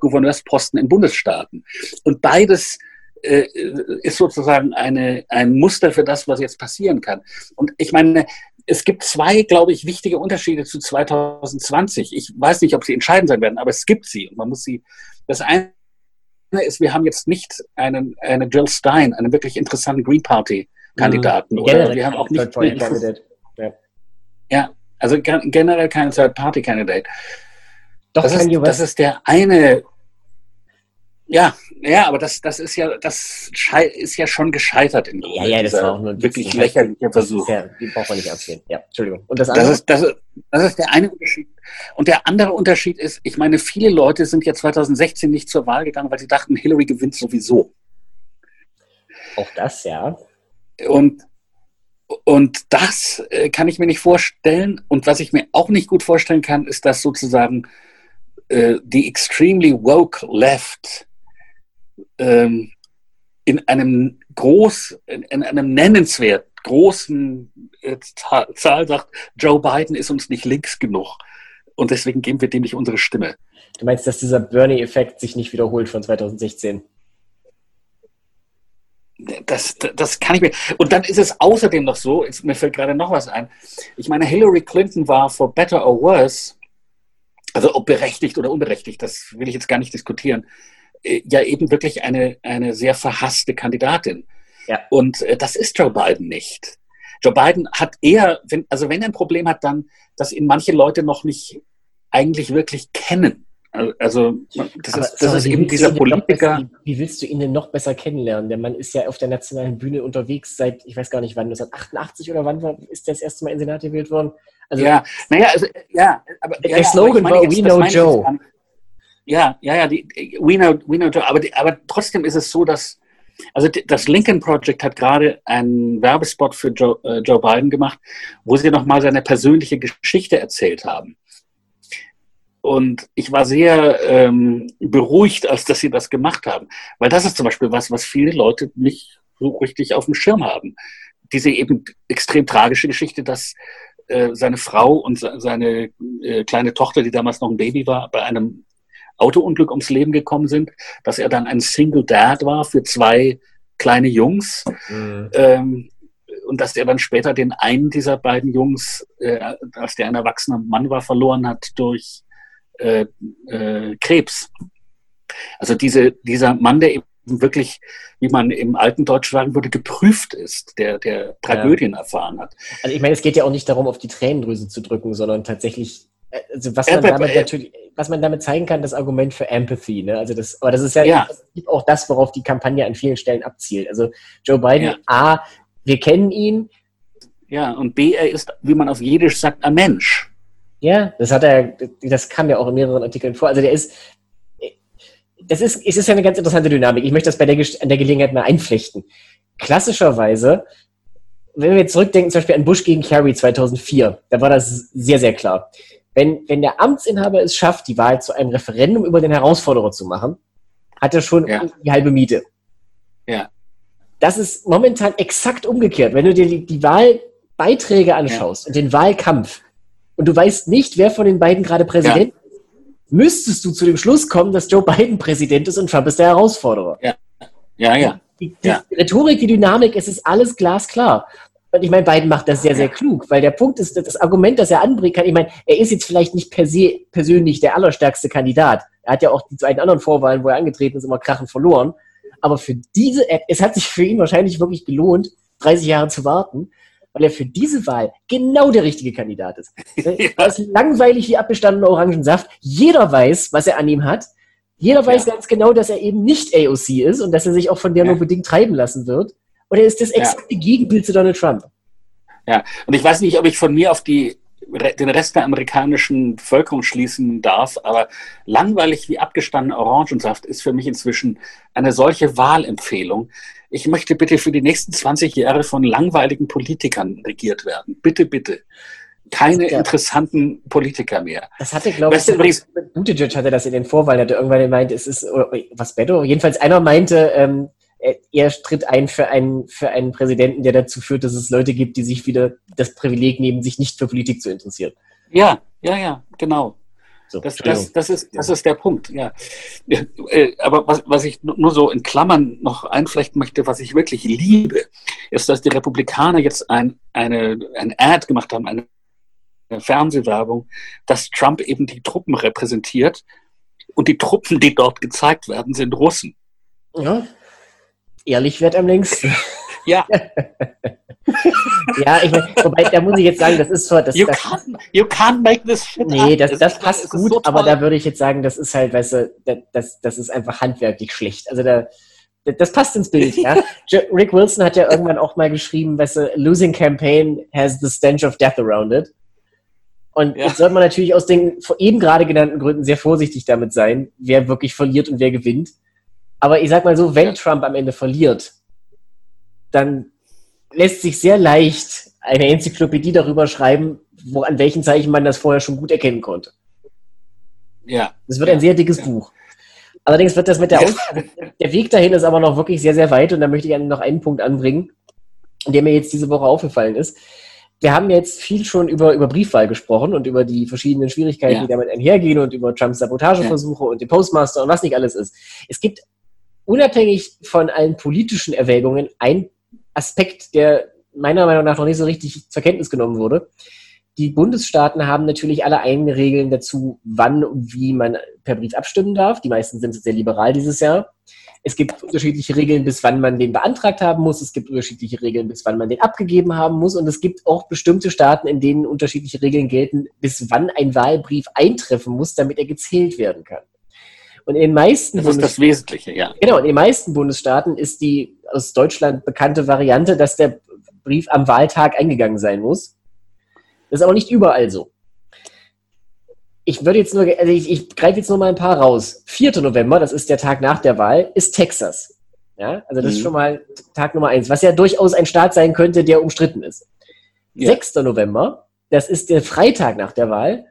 Gouverneursposten in Bundesstaaten. Und beides ist sozusagen ein Muster für das, was jetzt passieren kann. Und ich meine, es gibt zwei, glaube ich, wichtige Unterschiede zu 2020. Ich weiß nicht, ob sie entscheidend sein werden, aber es gibt sie und man muss sie. Das eine ist, wir haben jetzt nicht eine Jill Stein, einen wirklich interessanten Green Party-Kandidaten. Oder? Wir haben auch nicht ja, also generell keinen Third-Party-Kandidat. Das ist der eine. Ja, aber das ist ja schon gescheitert in Deutschland. Ja, das war auch nur wirklich lächerlicher Versuch. Ja, die braucht man nicht absehen. Ja, Entschuldigung. Und das ist der eine Unterschied. Und der andere Unterschied ist, ich meine, viele Leute sind ja 2016 nicht zur Wahl gegangen, weil sie dachten, Hillary gewinnt sowieso. Auch das, ja. Und das kann ich mir nicht vorstellen. Und was ich mir auch nicht gut vorstellen kann, ist, dass sozusagen die extremely woke left in einem nennenswert großen Zahl sagt, Joe Biden ist uns nicht links genug und deswegen geben wir dem nicht unsere Stimme. Du meinst, dass dieser Bernie-Effekt sich nicht wiederholt von 2016? Das kann ich mir... Und dann ist es außerdem noch so, mir fällt gerade noch was ein, ich meine, Hillary Clinton war for better or worse, also ob berechtigt oder unberechtigt, das will ich jetzt gar nicht diskutieren, ja eben wirklich eine sehr verhasste Kandidatin. Ja. Und das ist Joe Biden nicht. Joe Biden hat eher, wenn er ein Problem hat, dann, dass ihn manche Leute noch nicht eigentlich wirklich kennen. Also das ist eben dieser Politiker. Wie willst du ihn denn noch besser kennenlernen? Der Mann ist ja auf der nationalen Bühne unterwegs seit, ich weiß gar nicht wann, 1988 oder wann ist der das erste Mal in den Senat gewählt worden? Also, aber... Der Slogan war We Know Joe. We know Joe. Aber trotzdem ist es so, dass... Also das Lincoln Project hat gerade einen Werbespot für Joe Biden gemacht, wo sie nochmal seine persönliche Geschichte erzählt haben. Und ich war sehr beruhigt, als dass sie das gemacht haben. Weil das ist zum Beispiel was viele Leute nicht so richtig auf dem Schirm haben. Diese eben extrem tragische Geschichte, dass seine Frau und seine kleine Tochter, die damals noch ein Baby war, bei einem Autounglück ums Leben gekommen sind, dass er dann ein Single Dad war für zwei kleine Jungs, und dass er dann später den einen dieser beiden Jungs, als der ein erwachsener Mann war, verloren hat durch Krebs. Also dieser Mann, der eben wirklich, wie man im alten Deutsch sagen würde, geprüft ist, der Tragödien erfahren hat. Also ich meine, es geht ja auch nicht darum, auf die Tränendrüse zu drücken, sondern tatsächlich, also was man damit zeigen kann, das Argument für Empathy, ne? Also aber das ist ja auch das, worauf die Kampagne an vielen Stellen abzielt. Also Joe Biden, ja. A, wir kennen ihn. Ja, und B, er ist, wie man auf Jiddisch sagt, ein Mensch. Ja, das kam ja auch in mehreren Artikeln vor. Also es ist ja eine ganz interessante Dynamik. Ich möchte das an der Gelegenheit mal einflechten. Klassischerweise, wenn wir zurückdenken, zum Beispiel an Bush gegen Kerry 2004, da war das sehr, sehr klar. Wenn der Amtsinhaber es schafft, die Wahl zu einem Referendum über den Herausforderer zu machen, hat er schon die halbe Miete. Ja. Das ist momentan exakt umgekehrt. Wenn du dir die Wahlbeiträge anschaust und den Wahlkampf und du weißt nicht, wer von den beiden gerade Präsident ist, müsstest du zu dem Schluss kommen, dass Joe Biden Präsident ist und Trump ist der Herausforderer. Ja. Die Rhetorik, die Dynamik, es ist alles glasklar. Und ich meine, Biden macht das sehr, sehr klug, weil der Punkt ist, das Argument, das er anbringen kann, ich meine, er ist jetzt vielleicht nicht per se persönlich der allerstärkste Kandidat. Er hat ja auch die beiden anderen Vorwahlen, wo er angetreten ist, immer krachend verloren. Aber für diese, es hat sich für ihn wahrscheinlich wirklich gelohnt, 30 Jahre zu warten, weil er für diese Wahl genau der richtige Kandidat ist. Er ist langweilig wie abgestandener Orangensaft. Jeder weiß, was er an ihm hat. Jeder weiß ganz genau, dass er eben nicht AOC ist und dass er sich auch von der nur bedingt treiben lassen wird. Oder ist das exakte Gegenbild zu Donald Trump? Ja, und ich weiß nicht, ob ich von mir auf den Rest der amerikanischen Bevölkerung schließen darf, aber langweilig wie abgestandener Orangensaft ist für mich inzwischen eine solche Wahlempfehlung. Ich möchte bitte für die nächsten 20 Jahre von langweiligen Politikern regiert werden. Bitte, bitte. Keine interessanten Politiker mehr. Das hatte, glaube ich, Buttigieg hatte das in den Vorwahlen, hat er irgendwann gemeint, es ist, oder was, Beto? Jedenfalls einer meinte, er tritt ein für einen Präsidenten, der dazu führt, dass es Leute gibt, die sich wieder das Privileg nehmen, sich nicht für Politik zu interessieren. Ja, genau. So, das ist der Punkt, ja. Aber was ich nur so in Klammern noch einflechten möchte, was ich wirklich liebe, ist, dass die Republikaner jetzt ein Ad gemacht haben, eine Fernsehwerbung, dass Trump eben die Truppen repräsentiert und die Truppen, die dort gezeigt werden, sind Russen. Ja, ehrlich wird am längsten. Ja. Ja, ich meine, wobei, da muss ich jetzt sagen, das ist so... You can't make this shit up. Nee, das passt gut, so aber da würde ich jetzt sagen, das ist halt, weißt du, das ist einfach handwerklich schlecht. Also das passt ins Bild, ja. Rick Wilson hat ja irgendwann auch mal geschrieben, weißt du, losing campaign has the stench of death around it. Und jetzt sollte man natürlich aus den eben gerade genannten Gründen sehr vorsichtig damit sein, wer wirklich verliert und wer gewinnt. Aber ich sag mal so, wenn Trump am Ende verliert, dann lässt sich sehr leicht eine Enzyklopädie darüber schreiben, an welchen Zeichen man das vorher schon gut erkennen konnte. Ja. Das wird ein sehr dickes Buch. Allerdings wird das mit der Weg dahin ist aber noch wirklich sehr, sehr weit und da möchte ich noch einen Punkt anbringen, der mir jetzt diese Woche aufgefallen ist. Wir haben jetzt viel schon über Briefwahl gesprochen und über die verschiedenen Schwierigkeiten, die damit einhergehen und über Trumps Sabotageversuche und den Postmaster und was nicht alles ist. Es gibt unabhängig von allen politischen Erwägungen ein Aspekt, der meiner Meinung nach noch nicht so richtig zur Kenntnis genommen wurde. Die Bundesstaaten haben natürlich alle eigene Regeln dazu, wann und wie man per Brief abstimmen darf. Die meisten sind sehr liberal dieses Jahr. Es gibt unterschiedliche Regeln, bis wann man den beantragt haben muss. Es gibt unterschiedliche Regeln, bis wann man den abgegeben haben muss. Und es gibt auch bestimmte Staaten, in denen unterschiedliche Regeln gelten, bis wann ein Wahlbrief eintreffen muss, damit er gezählt werden kann. Und in den meisten Bundesstaaten ist die aus Deutschland bekannte Variante, dass der Brief am Wahltag eingegangen sein muss. Das ist aber nicht überall so. Ich greife jetzt nur mal ein paar raus. 4. November, das ist der Tag nach der Wahl, ist Texas. Ja, also das ist schon mal Tag Nummer 1, was ja durchaus ein Staat sein könnte, der umstritten ist. Ja. 6. November, das ist der Freitag nach der Wahl,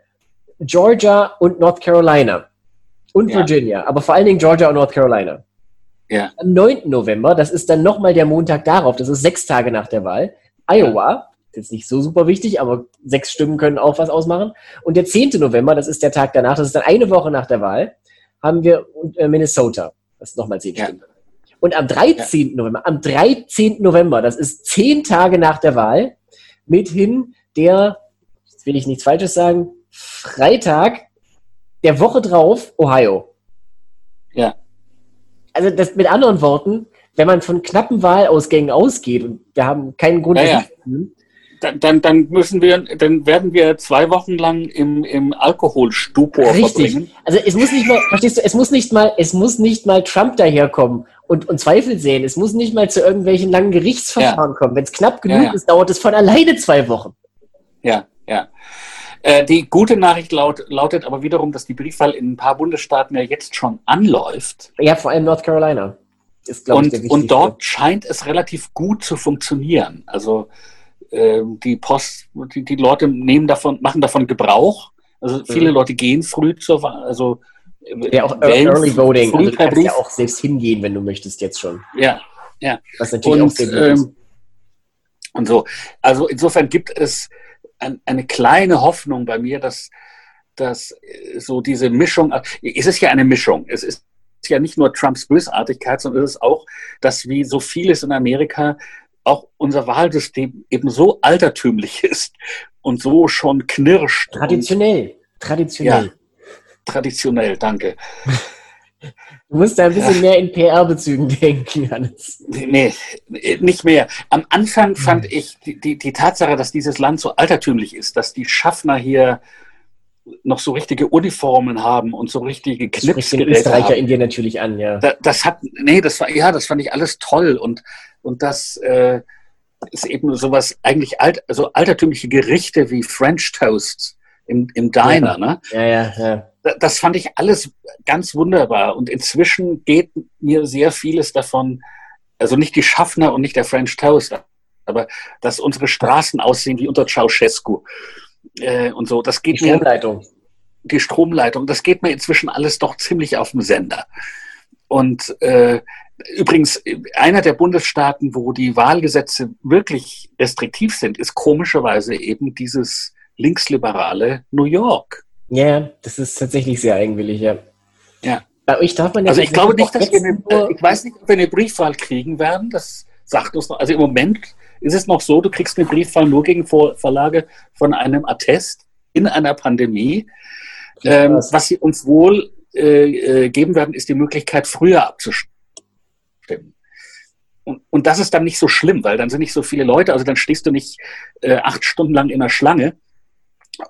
Georgia und North Carolina. Und Virginia, aber vor allen Dingen Georgia und North Carolina. Ja. Am 9. November, das ist dann nochmal der Montag darauf, das ist 6 Tage nach der Wahl, Iowa, jetzt nicht so super wichtig, aber 6 Stimmen können auch was ausmachen. Und der 10. November, das ist der Tag danach, das ist dann eine Woche nach der Wahl, haben wir Minnesota, das ist nochmal 10 Stimmen. Und am 13. November, das ist 10 Tage nach der Wahl, mithin der, jetzt will ich nichts Falsches sagen, Freitag, der Woche drauf, Ohio. Ja. Also das mit anderen Worten, wenn man von knappen Wahlausgängen ausgeht und wir haben keinen Grund... Dann werden wir 2 Wochen lang im Alkoholstupor verbringen. Also es muss nicht mal, verstehst du, es muss nicht mal Trump daherkommen und Zweifel sehen. Es muss nicht mal zu irgendwelchen langen Gerichtsverfahren kommen. Wenn es knapp genug ist, dauert es von alleine 2 Wochen. Ja. Die gute Nachricht lautet aber wiederum, dass die Briefwahl in ein paar Bundesstaaten ja jetzt schon anläuft. Ja, vor allem North Carolina. Ist, glaube ich, der wichtigste. Und dort scheint es relativ gut zu funktionieren. Also die Leute machen davon Gebrauch. Also viele Leute gehen früh zur Wahl. Also, ja, auch Early Voting. Also du kannst ja auch selbst hingehen, wenn du möchtest, jetzt schon. Ja. Was natürlich auch sehr gut ist. Und so. Also insofern gibt es eine kleine Hoffnung bei mir, dass so diese Mischung, es ist ja eine Mischung, es ist ja nicht nur Trumps Bösartigkeit, sondern es ist auch, dass wie so vieles in Amerika auch unser Wahlsystem eben so altertümlich ist und so schon knirscht. Traditionell. Ja, traditionell, danke. Du musst da ein bisschen mehr in PR-Bezügen denken, Hannes. Nee, nicht mehr. Am Anfang fand ich die Tatsache, dass dieses Land so altertümlich ist, dass die Schaffner hier noch so richtige Uniformen haben und so richtige Knipsgeräte haben. Das spricht den Österreicher in dir natürlich an, ja. Das fand ich alles toll und das ist eben sowas eigentlich so altertümliche Gerichte wie French Toasts im Diner, ne? Ja. Das fand ich alles ganz wunderbar und inzwischen geht mir sehr vieles davon, also nicht die Schaffner und nicht der French Toast, aber dass unsere Straßen aussehen wie unter Ceausescu und so. Das geht die Stromleitung, das geht mir inzwischen alles doch ziemlich auf den Sender. Und Übrigens, einer der Bundesstaaten, wo die Wahlgesetze wirklich restriktiv sind, ist komischerweise eben dieses linksliberale New York. Ja, das ist tatsächlich sehr eigenwillig, ja. Ja. Ich darf man ja also ich glaube nicht, dass wir ich weiß nicht, ob wir eine Briefwahl kriegen werden, das sagt uns noch, also im Moment ist es noch so, du kriegst eine Briefwahl nur gegen Vorlage von einem Attest in einer Pandemie. Was sie uns wohl geben werden, ist die Möglichkeit, früher abzustimmen. Und das ist dann nicht so schlimm, weil dann sind nicht so viele Leute, also dann stehst du nicht 8 Stunden lang in der Schlange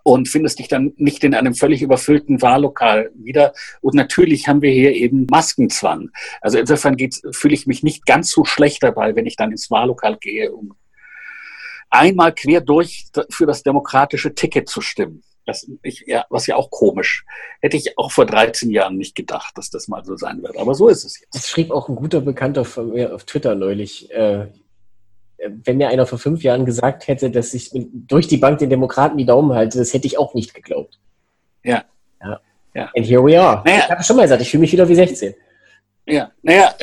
und findest dich dann nicht in einem völlig überfüllten Wahllokal wieder. Und natürlich haben wir hier eben Maskenzwang. Also insofern fühle ich mich nicht ganz so schlecht dabei, wenn ich dann ins Wahllokal gehe, um einmal quer durch für das demokratische Ticket zu stimmen. Was ja auch komisch. Hätte ich auch vor 13 Jahren nicht gedacht, dass das mal so sein wird. Aber so ist es jetzt. Das schrieb auch ein guter Bekannter von mir auf Twitter neulich. Wenn mir einer vor 5 Jahren gesagt hätte, dass ich durch die Bank den Demokraten die Daumen halte, das hätte ich auch nicht geglaubt. Ja. And here we are. Naja, ich habe schon mal gesagt, ich fühle mich wieder wie 16. Ja, naja,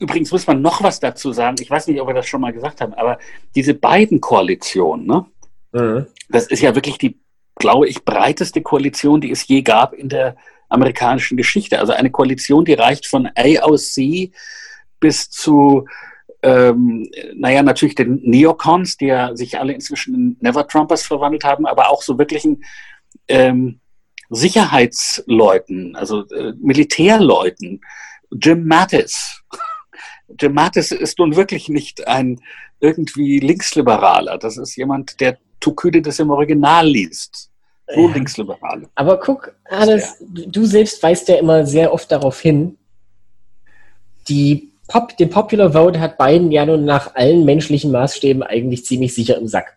übrigens muss man noch was dazu sagen. Ich weiß nicht, ob wir das schon mal gesagt haben, aber diese beiden Koalitionen, ne? Mhm. Das ist ja wirklich die, glaube ich, breiteste Koalition, die es je gab in der amerikanischen Geschichte. Also eine Koalition, die reicht von AOC bis zu natürlich den Neocons, die ja sich alle inzwischen in Never-Trumpers verwandelt haben, aber auch so wirklichen Sicherheitsleuten, also Militärleuten. Jim Mattis. Jim Mattis ist nun wirklich nicht ein irgendwie Linksliberaler. Das ist jemand, der Tuküde das im Original liest. So ja. Linksliberale. Aber guck, Hannes, du selbst weist ja immer sehr oft darauf hin, den Popular Vote hat Biden ja nun nach allen menschlichen Maßstäben eigentlich ziemlich sicher im Sack.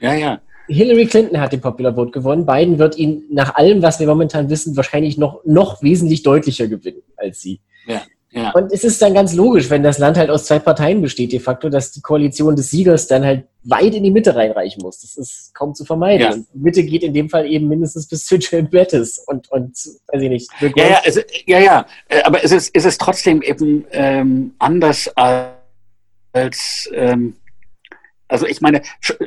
Ja, ja. Hillary Clinton hat den Popular Vote gewonnen. Biden wird ihn nach allem, was wir momentan wissen, wahrscheinlich noch wesentlich deutlicher gewinnen als sie. Ja, ja. Und es ist dann ganz logisch, wenn das Land halt aus 2 Parteien besteht, de facto, dass die Koalition des Siegers dann halt weit in die Mitte reinreichen muss. Das ist kaum zu vermeiden. Ja. Die Mitte geht in dem Fall eben mindestens bis zu Jim Mattis und weiß ich nicht. Aber es ist trotzdem eben anders als also ich meine,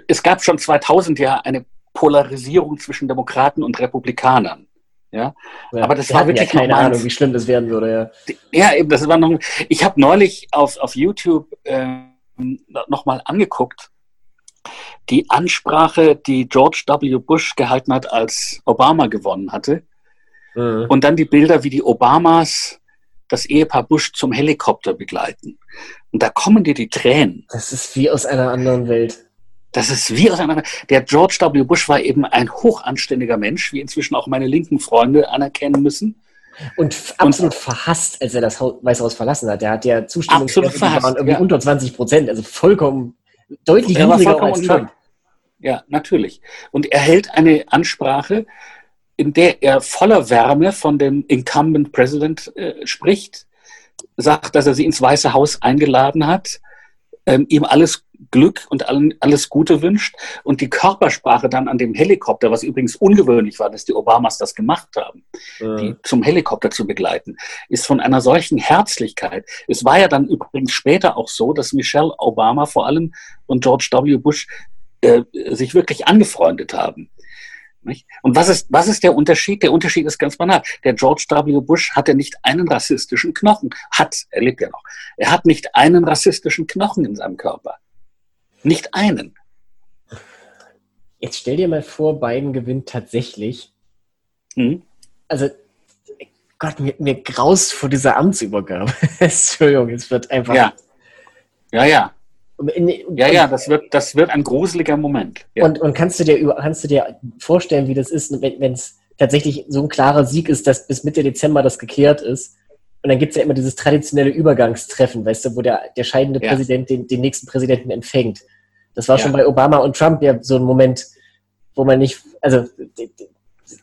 es gab schon 2000 ja eine Polarisierung zwischen Demokraten und Republikanern. Ja, aber das war wirklich ja keine Ahnung, wie schlimm das werden würde. Ja, ja eben, das war noch. Ich habe neulich auf YouTube nochmal angeguckt, die Ansprache, die George W. Bush gehalten hat, als Obama gewonnen hatte. Mhm. Und dann die Bilder, wie die Obamas das Ehepaar Bush zum Helikopter begleiten. Und da kommen dir die Tränen. Das ist wie aus einer anderen Welt. Der George W. Bush war eben ein hochanständiger Mensch, wie inzwischen auch meine linken Freunde anerkennen müssen. Und absolut verhasst, als er das Weiße Haus verlassen hat. Der hat ja Zustimmungswerte, die waren irgendwie unter 20%, also vollkommen deutlich niedriger als Trump. Ja, natürlich. Und er hält eine Ansprache, in der er voller Wärme von dem Incumbent President spricht, sagt, dass er sie ins Weiße Haus eingeladen hat, ihm alles Glück und alles Gute wünscht und die Körpersprache dann an dem Helikopter, was übrigens ungewöhnlich war, dass die Obamas das gemacht haben, die zum Helikopter zu begleiten, ist von einer solchen Herzlichkeit. Es war ja dann übrigens später auch so, dass Michelle Obama vor allem und George W. Bush sich wirklich angefreundet haben. Nicht? Und was ist der Unterschied? Der Unterschied ist ganz banal. Der George W. Bush hatte nicht einen rassistischen Knochen. Er lebt ja noch. Er hat nicht einen rassistischen Knochen in seinem Körper. Nicht einen. Jetzt stell dir mal vor, Biden gewinnt tatsächlich. Mhm. Also, Gott, mir graust vor dieser Amtsübergabe. Entschuldigung, es wird einfach... Ja. Das wird ein gruseliger Moment. Ja. Und kannst du dir vorstellen, wie das ist, wenn es tatsächlich so ein klarer Sieg ist, dass bis Mitte Dezember das geklärt ist? Und dann gibt es ja immer dieses traditionelle Übergangstreffen, weißt du, wo der scheidende Präsident den nächsten Präsidenten empfängt. Das war schon bei Obama und Trump ja so ein Moment, wo man nicht, also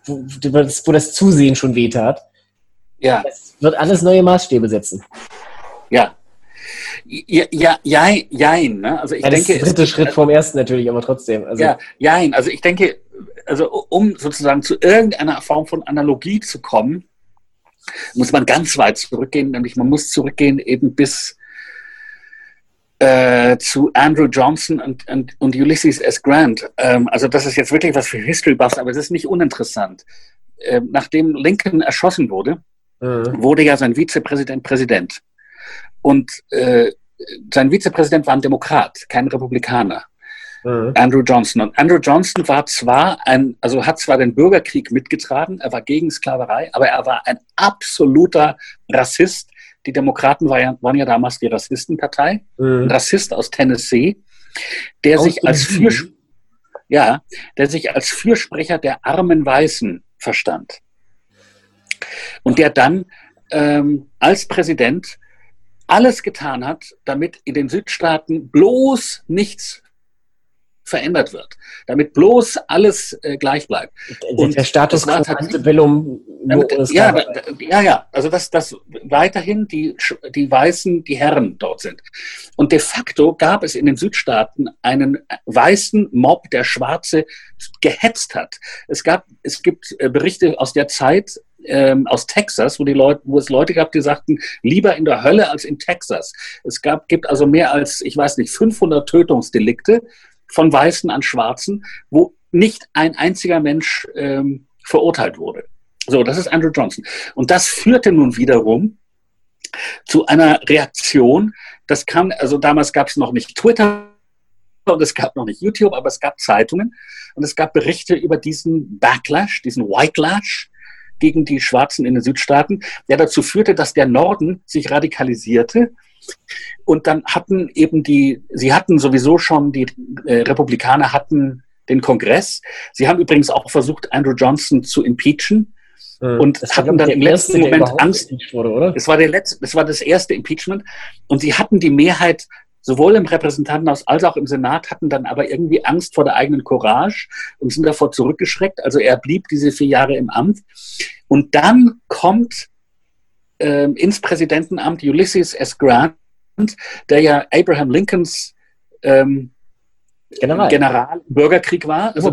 wo das Zusehen schon wehtat. Ja. Das wird alles neue Maßstäbe setzen. Ja. Jein. Ne? Also das denke, ist der dritte Schritt vom ersten natürlich, aber trotzdem. Also ja, jein. Also ich denke, um sozusagen zu irgendeiner Form von Analogie zu kommen, muss man ganz weit zurückgehen, nämlich man muss zurückgehen eben bis zu Andrew Johnson und Ulysses S. Grant. Also das ist jetzt wirklich was für History Buffs, aber es ist nicht uninteressant. Nachdem Lincoln erschossen wurde, wurde ja sein Vizepräsident Präsident. Und sein Vizepräsident war ein Demokrat, kein Republikaner. Andrew Johnson. Und Andrew Johnson war zwar hat zwar den Bürgerkrieg mitgetragen, er war gegen Sklaverei, aber er war ein absoluter Rassist. Die Demokraten waren ja damals die Rassistenpartei. Ein Rassist aus Tennessee, der sich als Fürsprecher der armen Weißen verstand. Und der dann als Präsident alles getan hat, damit in den Südstaaten bloß nichts verändert wird, damit bloß alles gleich bleibt. Und der Status quo ante bellum. Also dass weiterhin die Weißen die Herren dort sind. Und de facto gab es in den Südstaaten einen weißen Mob, der Schwarze gehetzt hat. Es gibt Berichte aus der Zeit, aus Texas, wo es Leute gab, die sagten, lieber in der Hölle als in Texas. Es gibt also mehr als, ich weiß nicht, 500 Tötungsdelikte von Weißen an Schwarzen, wo nicht ein einziger Mensch verurteilt wurde. So, das ist Andrew Johnson. Und das führte nun wiederum zu einer Reaktion. Das kam, also damals gab es noch nicht Twitter und es gab noch nicht YouTube, aber es gab Zeitungen und es gab Berichte über diesen Backlash, diesen Whitelash gegen die Schwarzen in den Südstaaten, der dazu führte, dass der Norden sich radikalisierte. Und dann hatten eben die Republikaner hatten den Kongress. Sie haben übrigens auch versucht, Andrew Johnson zu impeachen. Und hatten dann im letzten Moment Angst. Es war das erste Impeachment. Und sie hatten die Mehrheit sowohl im Repräsentantenhaus als auch im Senat, hatten dann aber irgendwie Angst vor der eigenen Courage und sind davor zurückgeschreckt. Also er blieb diese 4 Jahre im Amt. Und dann kommt ins Präsidentenamt Ulysses S. Grant, der ja Abraham Lincolns General im Bürgerkrieg war. Also,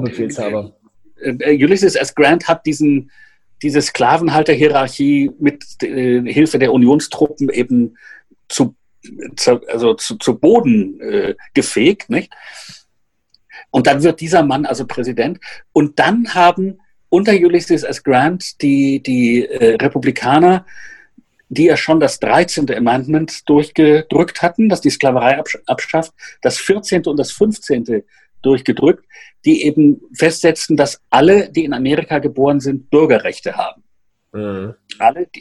Ulysses S. Grant hat diese Sklavenhalter-Hierarchie mit Hilfe der Unionstruppen eben zu Boden gefegt, nicht? Und dann wird dieser Mann also Präsident. Und dann haben unter Ulysses S. Grant die Republikaner, die ja schon das 13. Amendment durchgedrückt hatten, das die Sklaverei abschafft, das 14. und das 15. durchgedrückt, die eben festsetzten, dass alle, die in Amerika geboren sind, Bürgerrechte haben.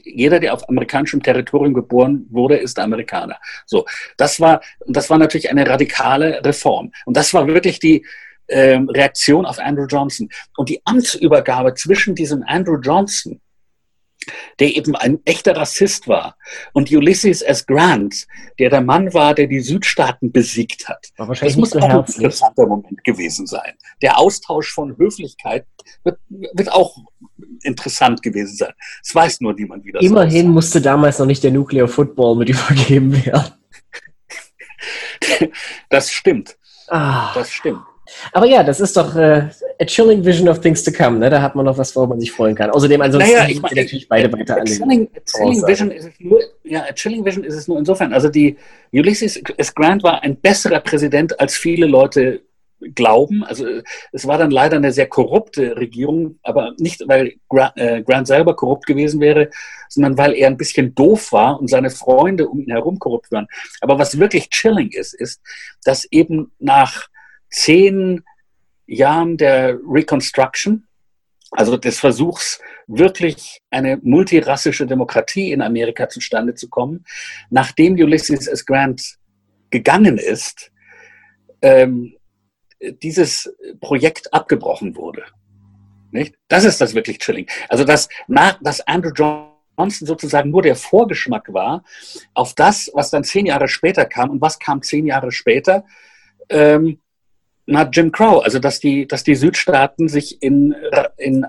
Jeder, der auf amerikanischem Territorium geboren wurde, ist Amerikaner. So, das war natürlich eine radikale Reform. Und das war wirklich die Reaktion auf Andrew Johnson. Und die Amtsübergabe zwischen diesem Andrew Johnson, der eben ein echter Rassist war, und Ulysses S. Grant, der der Mann war, der die Südstaaten besiegt hat. Aber wahrscheinlich das muss so auch ein interessanter Moment gewesen sein. Der Austausch von Höflichkeit wird auch interessant gewesen sein. Es weiß nur niemand, wie das ist. Immerhin musste damals noch nicht der Nuclear Football mit übergeben werden. Das stimmt. Das stimmt. Aber ja, das ist doch a chilling vision of things to come, ne? Da hat man noch was, worauf man sich freuen kann. Außerdem, ansonsten natürlich beide weiter anlegen. A chilling vision ist es nur insofern. Also die Ulysses S. Grant war ein besserer Präsident, als viele Leute glauben. Also es war dann leider eine sehr korrupte Regierung, aber nicht, weil Grant selber korrupt gewesen wäre, sondern weil er ein bisschen doof war und seine Freunde um ihn herum korrupt waren. Aber was wirklich chilling ist, dass eben nach 10 Jahren der Reconstruction, also des Versuchs, wirklich eine multirassische Demokratie in Amerika zustande zu kommen, nachdem Ulysses S. Grant gegangen ist, dieses Projekt abgebrochen wurde. Nicht? Das ist das wirklich chilling. Also dass Andrew Johnson sozusagen nur der Vorgeschmack war auf das, was dann 10 Jahre später kam. Und was kam 10 Jahre später? Na, Jim Crow, also dass die Südstaaten sich in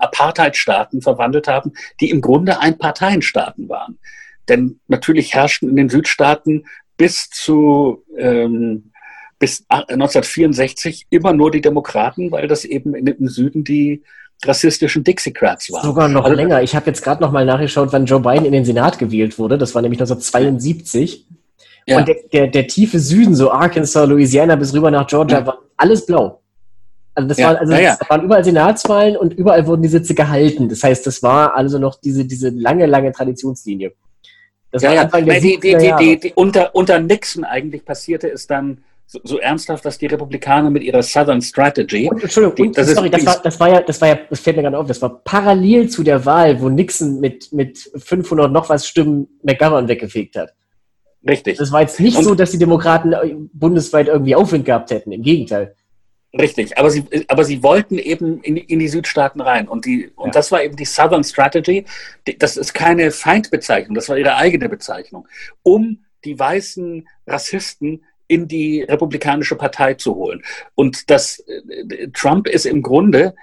Apartheidstaaten verwandelt haben, die im Grunde Einparteienstaaten waren. Denn natürlich herrschten in den Südstaaten bis zu bis 1964 immer nur die Demokraten, weil das eben im Süden die rassistischen Dixiecrats waren. Sogar noch also, länger. Ich habe jetzt gerade noch mal nachgeschaut, wann Joe Biden in den Senat gewählt wurde. Das war nämlich 1972. Ja. Und der tiefe Süden, so Arkansas, Louisiana bis rüber nach Georgia, war alles blau. Also das waren überall Senatswahlen und überall wurden die Sitze gehalten. Das heißt, das war also noch diese lange, lange Traditionslinie. Das war Anfang der 70er Jahre. Unter Nixon eigentlich passierte es dann so ernsthaft, dass die Republikaner mit ihrer Southern Strategy... das fällt mir gerade auf, das war parallel zu der Wahl, wo Nixon mit 500 noch was Stimmen McGovern weggefegt hat. Richtig. Das war jetzt nicht so, dass die Demokraten bundesweit irgendwie Aufwind gehabt hätten, im Gegenteil. Richtig, aber sie wollten eben in die Südstaaten rein. Und das war eben die Southern Strategy. Das ist keine Feindbezeichnung, das war ihre eigene Bezeichnung, um die weißen Rassisten in die Republikanische Partei zu holen. Und das Trump ist im Grunde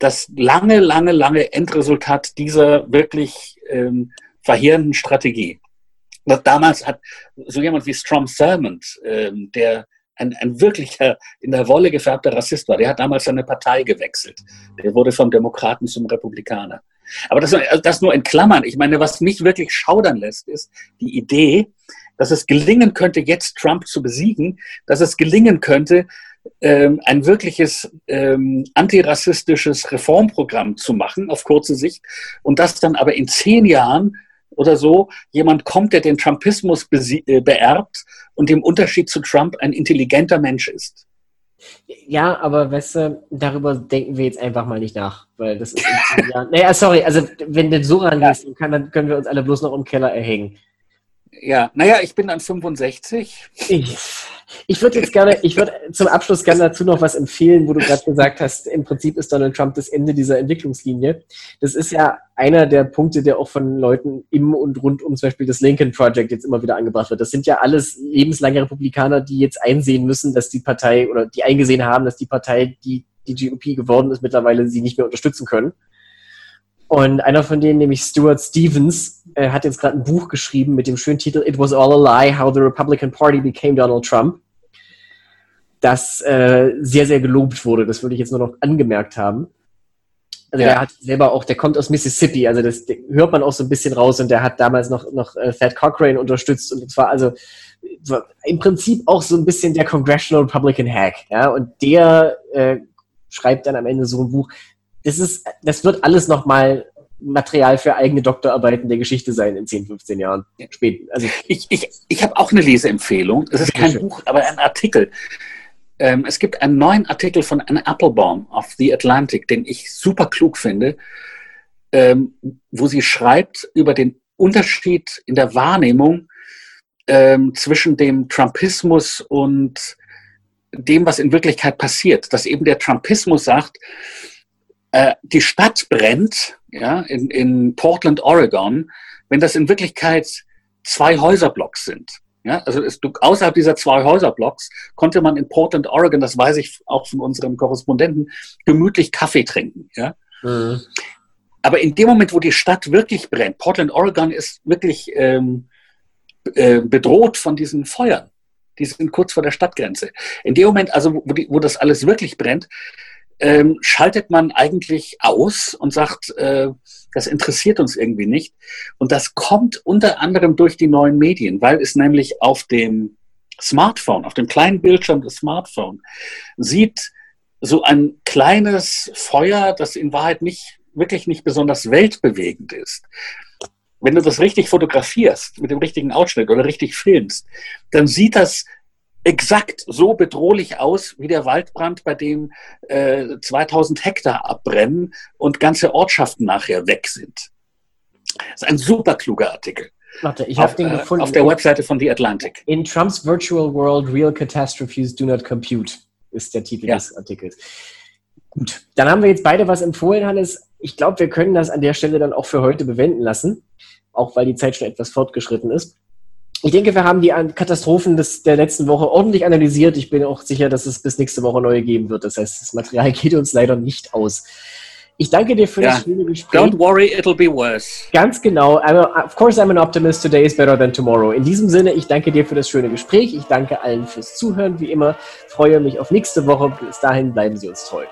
das lange, lange, lange Endresultat dieser wirklich verheerenden Strategie. Und damals hat so jemand wie Strom Thurmond, der ein wirklicher, in der Wolle gefärbter Rassist war, der hat damals seine Partei gewechselt. Der wurde vom Demokraten zum Republikaner. Aber das nur in Klammern. Ich meine, was mich wirklich schaudern lässt, ist die Idee, dass es gelingen könnte, jetzt Trump zu besiegen, dass es gelingen könnte, ein wirkliches antirassistisches Reformprogramm zu machen, auf kurze Sicht, und dass dann aber in 10 Jahren oder so jemand kommt, der den Trumpismus beerbt und im Unterschied zu Trump ein intelligenter Mensch ist. Ja, aber weißt du, darüber denken wir jetzt einfach mal nicht nach, weil das ist... wenn du so rangehst, dann können wir uns alle bloß noch im Keller erhängen. Ja, ich bin dann 65. Ich würde jetzt gerne, zum Abschluss gerne dazu noch was empfehlen, wo du gerade gesagt hast, im Prinzip ist Donald Trump das Ende dieser Entwicklungslinie. Das ist ja einer der Punkte, der auch von Leuten im und rund um zum Beispiel das Lincoln Project jetzt immer wieder angebracht wird. Das sind ja alles lebenslange Republikaner, die jetzt einsehen müssen, dass die Partei, oder die eingesehen haben, dass die Partei, die GOP geworden ist, mittlerweile sie nicht mehr unterstützen können. Und einer von denen, nämlich Stuart Stevens, hat jetzt gerade ein Buch geschrieben mit dem schönen Titel It Was All a Lie, How the Republican Party Became Donald Trump, das sehr, sehr gelobt wurde. Das würde ich jetzt nur noch angemerkt haben. Also der hat selber auch, der kommt aus Mississippi, also das hört man auch so ein bisschen raus, und der hat damals noch Thad Cochran unterstützt, und zwar also im Prinzip auch so ein bisschen der Congressional Republican Hack. Ja? Und der schreibt dann am Ende so ein Buch. Das wird alles nochmal Material für eigene Doktorarbeiten der Geschichte sein in 10, 15 Jahren. Spät. Also ich habe auch eine Leseempfehlung. Es ist kein Buch, aber ein Artikel. Es gibt einen neuen Artikel von Anne Applebaum auf The Atlantic, den ich super klug finde, wo sie schreibt über den Unterschied in der Wahrnehmung zwischen dem Trumpismus und dem, was in Wirklichkeit passiert. Dass eben der Trumpismus sagt, die Stadt brennt, ja, in Portland, Oregon, wenn das in Wirklichkeit 2 Häuserblocks sind. Ja, also außerhalb dieser 2 Häuserblocks konnte man in Portland, Oregon, das weiß ich auch von unserem Korrespondenten, gemütlich Kaffee trinken. Ja? Mhm. Aber in dem Moment, wo die Stadt wirklich brennt, Portland, Oregon ist wirklich bedroht von diesen Feuern. Die sind kurz vor der Stadtgrenze. In dem Moment, also wo das alles wirklich brennt, schaltet man eigentlich aus und sagt, das interessiert uns irgendwie nicht. Und das kommt unter anderem durch die neuen Medien, weil es nämlich auf dem Smartphone, auf dem kleinen Bildschirm des Smartphones, sieht so ein kleines Feuer, das in Wahrheit wirklich nicht besonders weltbewegend ist. Wenn du das richtig fotografierst, mit dem richtigen Ausschnitt oder richtig filmst, dann sieht das exakt so bedrohlich aus wie der Waldbrand, bei dem 2000 Hektar abbrennen und ganze Ortschaften nachher weg sind. Das ist ein super kluger Artikel. Warte, ich habe den gefunden. Auf der Webseite von The Atlantic. In Trump's Virtual World, Real Catastrophes Do Not Compute ist der Titel des Artikels. Gut, dann haben wir jetzt beide was empfohlen, Hannes. Ich glaube, wir können das an der Stelle dann auch für heute bewenden lassen, auch weil die Zeit schon etwas fortgeschritten ist. Ich denke, wir haben die Katastrophen der letzten Woche ordentlich analysiert. Ich bin auch sicher, dass es bis nächste Woche neue geben wird. Das heißt, das Material geht uns leider nicht aus. Ich danke dir für das schöne Gespräch. Don't worry, it'll be worse. Ganz genau. Of course I'm an optimist. Today is better than tomorrow. In diesem Sinne, ich danke dir für das schöne Gespräch. Ich danke allen fürs Zuhören, wie immer. Freue mich auf nächste Woche. Bis dahin bleiben Sie uns treu.